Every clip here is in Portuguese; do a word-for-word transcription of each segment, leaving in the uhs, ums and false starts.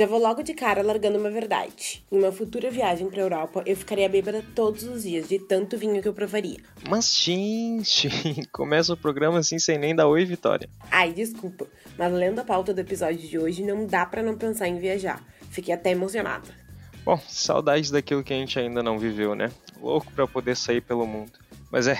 Já vou logo de cara largando uma verdade. Em uma futura viagem pra Europa, eu ficaria bêbada todos os dias de tanto vinho que eu provaria. Mas, gente, começa o programa assim sem nem dar oi, Vitória. Ai, desculpa, mas lendo a pauta do episódio de hoje, não dá pra não pensar em viajar. Fiquei até emocionada. Bom, saudades daquilo que a gente ainda não viveu, né? Louco pra poder sair pelo mundo. Mas é...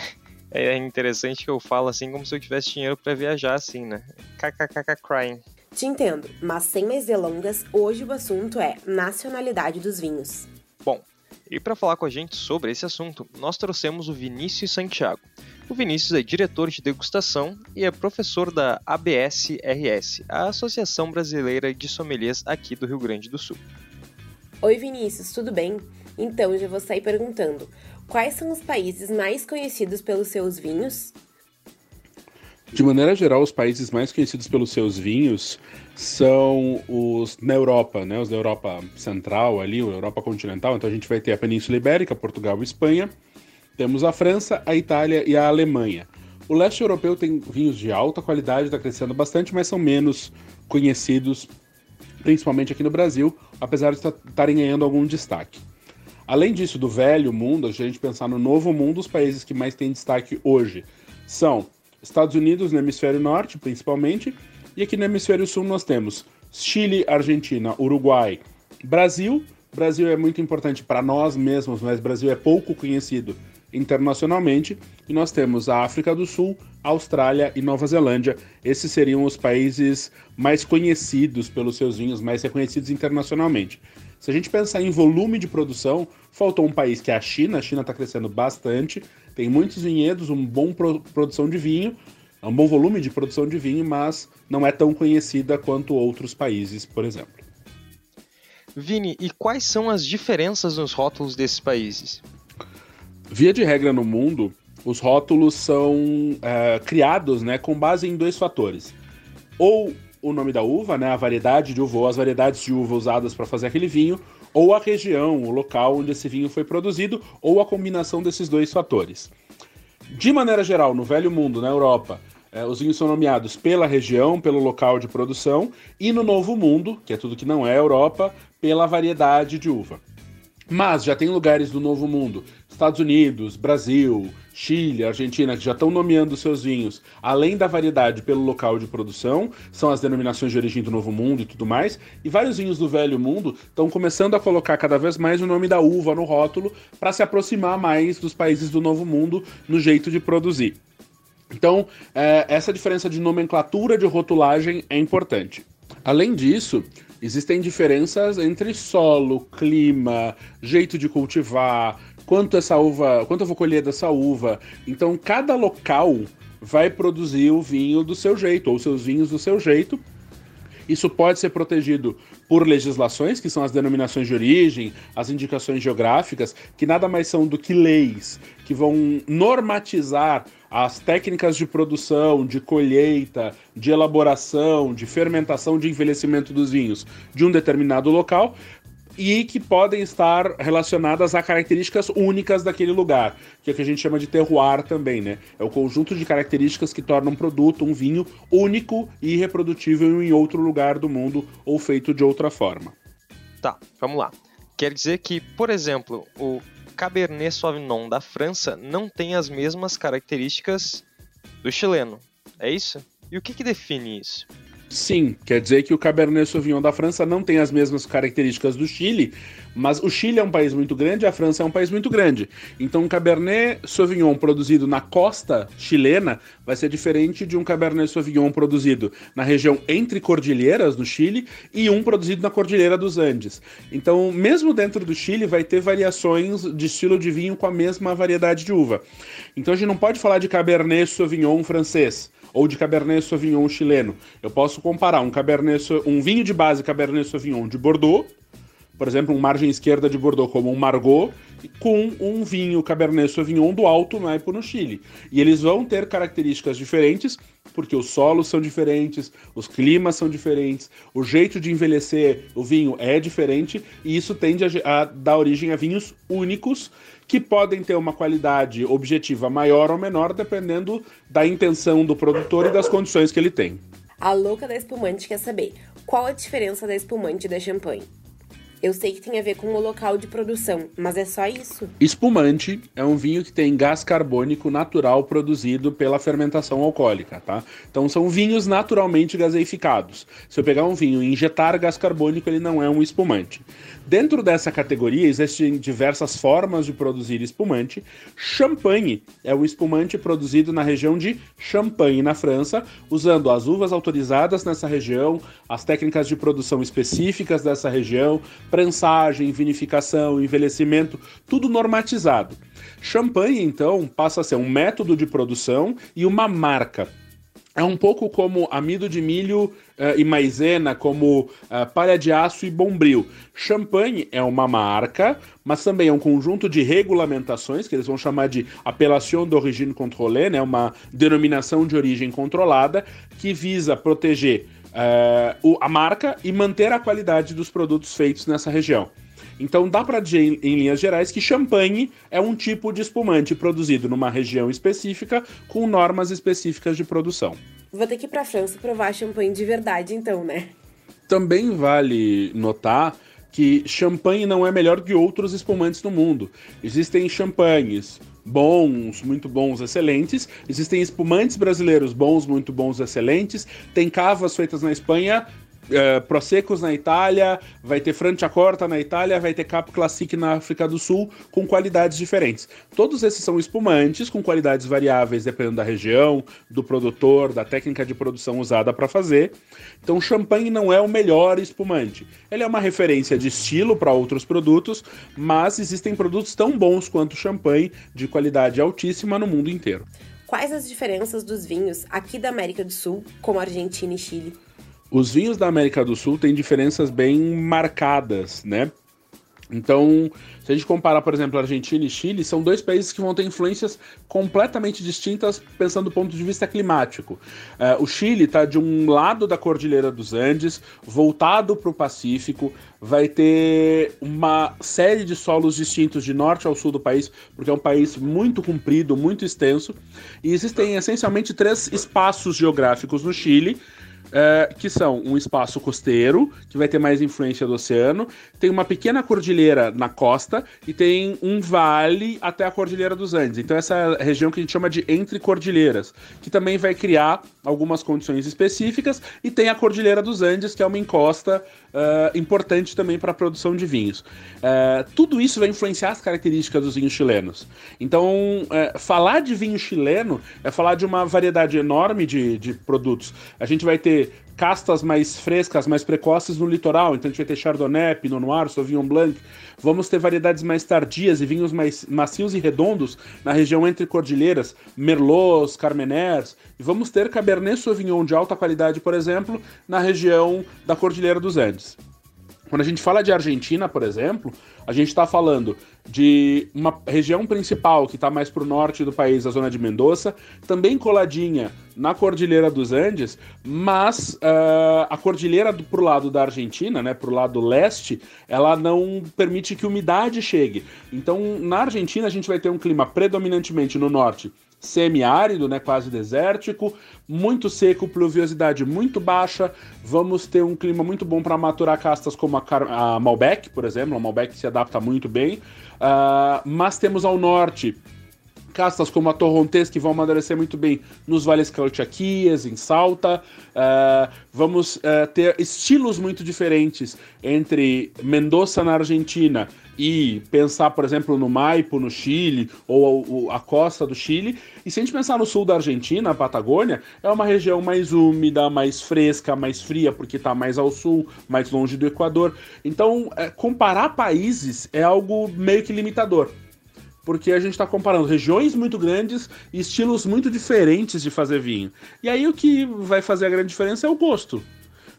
É interessante que eu falo assim como se eu tivesse dinheiro pra viajar, assim, né? Kkkk crying. Te entendo, mas sem mais delongas, hoje o assunto é nacionalidade dos vinhos. Bom, e pra falar com a gente sobre esse assunto, nós trouxemos o Vinícius Santiago. O Vinícius é diretor de degustação e é professor da A B S R S, a Associação Brasileira de Sommeliers aqui do Rio Grande do Sul. Oi, Vinícius, tudo bem? Então, eu já vou sair perguntando, quais são os países mais conhecidos pelos seus vinhos? De maneira geral, os países mais conhecidos pelos seus vinhos são os na Europa, né? Os da Europa Central, ali, a Europa Continental. Então a gente vai ter a Península Ibérica, Portugal e Espanha. Temos a França, a Itália e a Alemanha. O leste europeu tem vinhos de alta qualidade, está crescendo bastante, mas são menos conhecidos, principalmente aqui no Brasil, apesar de estarem ganhando algum destaque. Além disso, do velho mundo, a gente pensar no novo mundo, os países que mais têm destaque hoje são Estados Unidos, no hemisfério norte, principalmente, e aqui no hemisfério sul nós temos Chile, Argentina, Uruguai, Brasil. Brasil é muito importante para nós mesmos, mas Brasil é pouco conhecido internacionalmente, e nós temos a África do Sul, Austrália e Nova Zelândia. Esses seriam os países mais conhecidos pelos seus vinhos, mais reconhecidos internacionalmente. Se a gente pensar em volume de produção, faltou um país que é a China. A China está crescendo bastante, tem muitos vinhedos, uma boa produção de vinho, um bom volume de produção de vinho, mas não é tão conhecida quanto outros países, por exemplo. Vini, e quais são as diferenças nos rótulos desses países? Via de regra no mundo, os rótulos são é, criados, né, com base em dois fatores. Ou o nome da uva, né, a variedade de uva, ou as variedades de uva usadas para fazer aquele vinho, ou a região, o local onde esse vinho foi produzido, ou a combinação desses dois fatores. De maneira geral, no velho mundo, na Europa, eh, os vinhos são nomeados pela região, pelo local de produção, e no novo mundo, que é tudo que não é Europa, pela variedade de uva. Mas já tem lugares do novo mundo, Estados Unidos, Brasil, Chile, Argentina, que já estão nomeando seus vinhos, além da variedade pelo local de produção, são as denominações de origem do Novo Mundo e tudo mais, e vários vinhos do Velho Mundo estão começando a colocar cada vez mais o nome da uva no rótulo para se aproximar mais dos países do Novo Mundo no jeito de produzir. Então, é, essa diferença de nomenclatura, de rotulagem é importante. Além disso, existem diferenças entre solo, clima, jeito de cultivar, quanto essa uva, quanto eu vou colher dessa uva. Então, cada local vai produzir o vinho do seu jeito, ou seus vinhos do seu jeito. Isso pode ser protegido por legislações, que são as denominações de origem, as indicações geográficas, que nada mais são do que leis que vão normatizar as técnicas de produção, de colheita, de elaboração, de fermentação, de envelhecimento dos vinhos de um determinado local, e que podem estar relacionadas a características únicas daquele lugar, que é o que a gente chama de terroir também, né? É o conjunto de características que torna um produto, um vinho, único e irreprodutível em outro lugar do mundo ou feito de outra forma. Tá, vamos lá. Quer dizer que, por exemplo, o Cabernet Sauvignon da França não tem as mesmas características do chileno, é isso? E o que que define isso? Sim, quer dizer que o Cabernet Sauvignon da França não tem as mesmas características do Chile, mas o Chile é um país muito grande, a França é um país muito grande. Então, um Cabernet Sauvignon produzido na costa chilena vai ser diferente de um Cabernet Sauvignon produzido na região entre cordilheiras no Chile e um produzido na Cordilheira dos Andes. Então, mesmo dentro do Chile, vai ter variações de estilo de vinho com a mesma variedade de uva. Então, a gente não pode falar de Cabernet Sauvignon francês ou de Cabernet Sauvignon chileno. Eu posso comparar um, Cabernet, um vinho de base Cabernet Sauvignon de Bordeaux, por exemplo, um margem esquerda de Bordeaux como um Margaux, com um vinho Cabernet Sauvignon do Alto Maipo no Chile. E eles vão ter características diferentes, porque os solos são diferentes, os climas são diferentes, o jeito de envelhecer o vinho é diferente, e isso tende a, a dar origem a vinhos únicos, que podem ter uma qualidade objetiva maior ou menor, dependendo da intenção do produtor e das condições que ele tem. A louca da espumante quer saber qual a diferença da espumante e da champanhe. Eu sei que tem a ver com o local de produção, mas é só isso? Espumante é um vinho que tem gás carbônico natural produzido pela fermentação alcoólica, tá? Então são vinhos naturalmente gaseificados. Se eu pegar um vinho e injetar gás carbônico, ele não é um espumante. Dentro dessa categoria existem diversas formas de produzir espumante. Champagne é o espumante produzido na região de Champagne, na França, usando as uvas autorizadas nessa região, as técnicas de produção específicas dessa região, prensagem, vinificação, envelhecimento, tudo normatizado. Champanhe, então, passa a ser um método de produção e uma marca. É um pouco como amido de milho eh, e maisena, como eh, palha de aço e bombril. Champagne é uma marca, mas também é um conjunto de regulamentações, que eles vão chamar de appellation d'origine contrôlée, né, uma denominação de origem controlada, que visa proteger Uh, a marca e manter a qualidade dos produtos feitos nessa região. Então dá para dizer em, em linhas gerais que champanhe é um tipo de espumante produzido numa região específica com normas específicas de produção. Vou ter que ir para a França provar champanhe de verdade então, né? Também vale notar que champanhe não é melhor que outros espumantes no mundo. Existem champanhes bons, muito bons, excelentes. Existem espumantes brasileiros bons, muito bons, excelentes. Tem cavas feitas na Espanha, eh, Proseccos na Itália, vai ter Franciacorta na Itália, vai ter Cap Classique na África do Sul, com qualidades diferentes. Todos esses são espumantes com qualidades variáveis, dependendo da região, do produtor, da técnica de produção usada para fazer. Então, champanhe não é o melhor espumante. Ele é uma referência de estilo para outros produtos, mas existem produtos tão bons quanto champanhe, de qualidade altíssima no mundo inteiro. Quais as diferenças dos vinhos aqui da América do Sul, como Argentina e Chile? Os vinhos da América do Sul têm diferenças bem marcadas, né? Então, se a gente comparar, por exemplo, Argentina e Chile, são dois países que vão ter influências completamente distintas, pensando do ponto de vista climático. Uh, o Chile está de um lado da Cordilheira dos Andes, voltado para o Pacífico, vai ter uma série de solos distintos de norte ao sul do país, porque é um país muito comprido, muito extenso, e existem essencialmente três espaços geográficos no Chile, Uh, que são um espaço costeiro, que vai ter mais influência do oceano, tem uma pequena cordilheira na costa e tem um vale até a Cordilheira dos Andes. Então essa região que a gente chama de entre cordilheiras, que também vai criar algumas condições específicas, e tem a Cordilheira dos Andes, que é uma encosta uh, importante também para a produção de vinhos. Uh, tudo isso vai influenciar as características dos vinhos chilenos. Então uh, falar de vinho chileno é falar de uma variedade enorme de, de produtos. A gente vai ter castas mais frescas, mais precoces no litoral, então a gente vai ter Chardonnay, Pinot Noir, Sauvignon Blanc, vamos ter variedades mais tardias e vinhos mais macios e redondos na região entre cordilheiras, Merlot, Carménère, e vamos ter Cabernet Sauvignon de alta qualidade, por exemplo, na região da Cordilheira dos Andes. Quando a gente fala de Argentina, por exemplo, a gente está falando de uma região principal que está mais para o norte do país, a zona de Mendoza, também coladinha na Cordilheira dos Andes, mas uh, a cordilheira para o lado da Argentina, né, para o lado leste, ela não permite que umidade chegue. Então, na Argentina, a gente vai ter um clima predominantemente no norte, semiárido, né, quase desértico, muito seco, pluviosidade muito baixa, vamos ter um clima muito bom para maturar castas como a, Car- a Malbec, por exemplo, a Malbec se adapta muito bem, uh, mas temos ao norte castas como a Torrontês, que vão amadurecer muito bem nos vales Calchaquíes, em Salta. Uh, vamos uh, ter estilos muito diferentes entre Mendoza na Argentina e pensar, por exemplo, no Maipo, no Chile, ou, ou a costa do Chile. E se a gente pensar no sul da Argentina, a Patagônia, é uma região mais úmida, mais fresca, mais fria, porque está mais ao sul, mais longe do Equador. Então, é, comparar países é algo meio que limitador, porque a gente está comparando regiões muito grandes e estilos muito diferentes de fazer vinho. E aí o que vai fazer a grande diferença é o gosto,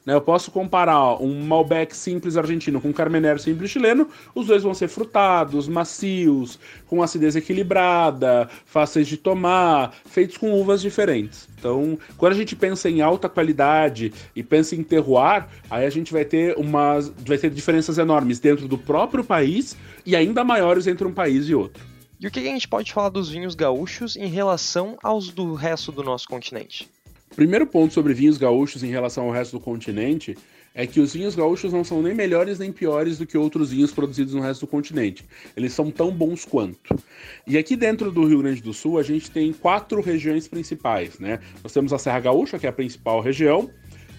né? Eu posso comparar um Malbec simples argentino com um Carmenère simples chileno, os dois vão ser frutados, macios, com acidez equilibrada, fáceis de tomar, feitos com uvas diferentes. Então, quando a gente pensa em alta qualidade e pensa em terroir, aí a gente vai ter, umas, vai ter diferenças enormes dentro do próprio país e ainda maiores entre um país e outro. E o que a gente pode falar dos vinhos gaúchos em relação aos do resto do nosso continente? O primeiro ponto sobre vinhos gaúchos em relação ao resto do continente é que os vinhos gaúchos não são nem melhores nem piores do que outros vinhos produzidos no resto do continente. Eles são tão bons quanto. E aqui dentro do Rio Grande do Sul, a gente tem quatro regiões principais, né? Nós temos a Serra Gaúcha, que é a principal região.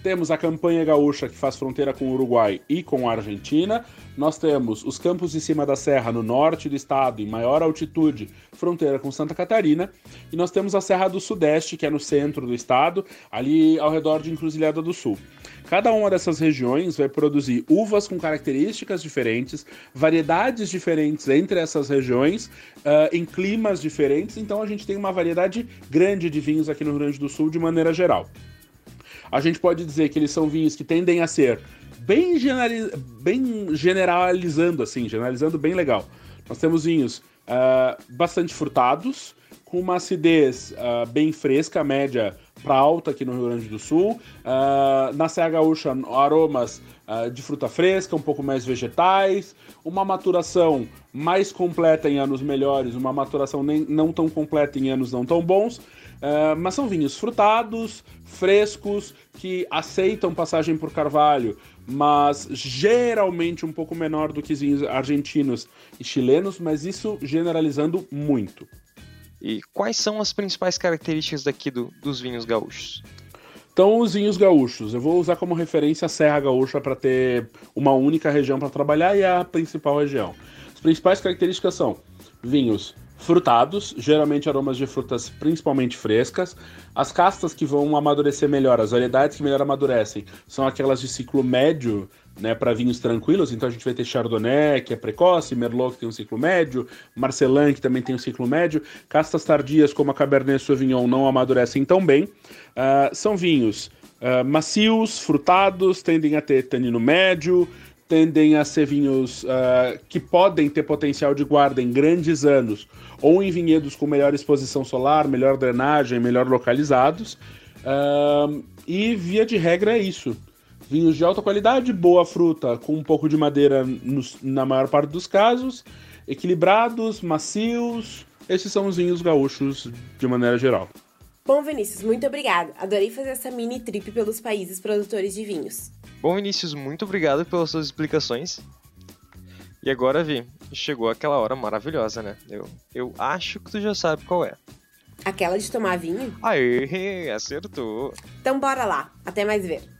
Temos a Campanha Gaúcha, que faz fronteira com o Uruguai e com a Argentina. Nós temos os Campos em Cima da Serra, no norte do estado, em maior altitude, fronteira com Santa Catarina. E nós temos a Serra do Sudeste, que é no centro do estado, ali ao redor de Encruzilhada do Sul. Cada uma dessas regiões vai produzir uvas com características diferentes, variedades diferentes entre essas regiões, uh, em climas diferentes. Então a gente tem uma variedade grande de vinhos aqui no Rio Grande do Sul, de maneira geral. A gente pode dizer que eles são vinhos que tendem a ser bem, generaliz... bem generalizando, assim, generalizando bem legal. Nós temos vinhos uh, bastante frutados, com uma acidez uh, bem fresca, média para alta aqui no Rio Grande do Sul. Uh, na Serra Gaúcha, aromas uh, de fruta fresca, um pouco mais vegetais, uma maturação mais completa em anos melhores, uma maturação nem, não tão completa em anos não tão bons. Uh, mas são vinhos frutados, frescos, que aceitam passagem por carvalho, mas geralmente um pouco menor do que os vinhos argentinos e chilenos, mas isso generalizando muito. E quais são as principais características daqui do, dos vinhos gaúchos? Então, os vinhos gaúchos, eu vou usar como referência a Serra Gaúcha para ter uma única região para trabalhar e a principal região. As principais características são vinhos frutados, geralmente aromas de frutas principalmente frescas. As castas que vão amadurecer melhor, as variedades que melhor amadurecem, são aquelas de ciclo médio, né, para vinhos tranquilos. Então a gente vai ter Chardonnay, que é precoce, Merlot, que tem um ciclo médio, Marcelan, que também tem um ciclo médio. Castas tardias, como a Cabernet Sauvignon, não amadurecem tão bem. Uh, são vinhos uh, macios, frutados, tendem a ter tanino médio, tendem a ser vinhos uh, que podem ter potencial de guarda em grandes anos ou em vinhedos com melhor exposição solar, melhor drenagem, melhor localizados. Uh, e via de regra é isso. Vinhos de alta qualidade, boa fruta, com um pouco de madeira nos, na maior parte dos casos, equilibrados, macios. Esses são os vinhos gaúchos de maneira geral. Bom, Vinícius, muito obrigado. Adorei fazer essa mini trip pelos países produtores de vinhos. Bom, Vinícius, muito obrigado pelas suas explicações. E agora, Vi, chegou aquela hora maravilhosa, né? Eu, eu acho que tu já sabe qual é. Aquela de tomar vinho? Aê, acertou. Então bora lá, até mais ver.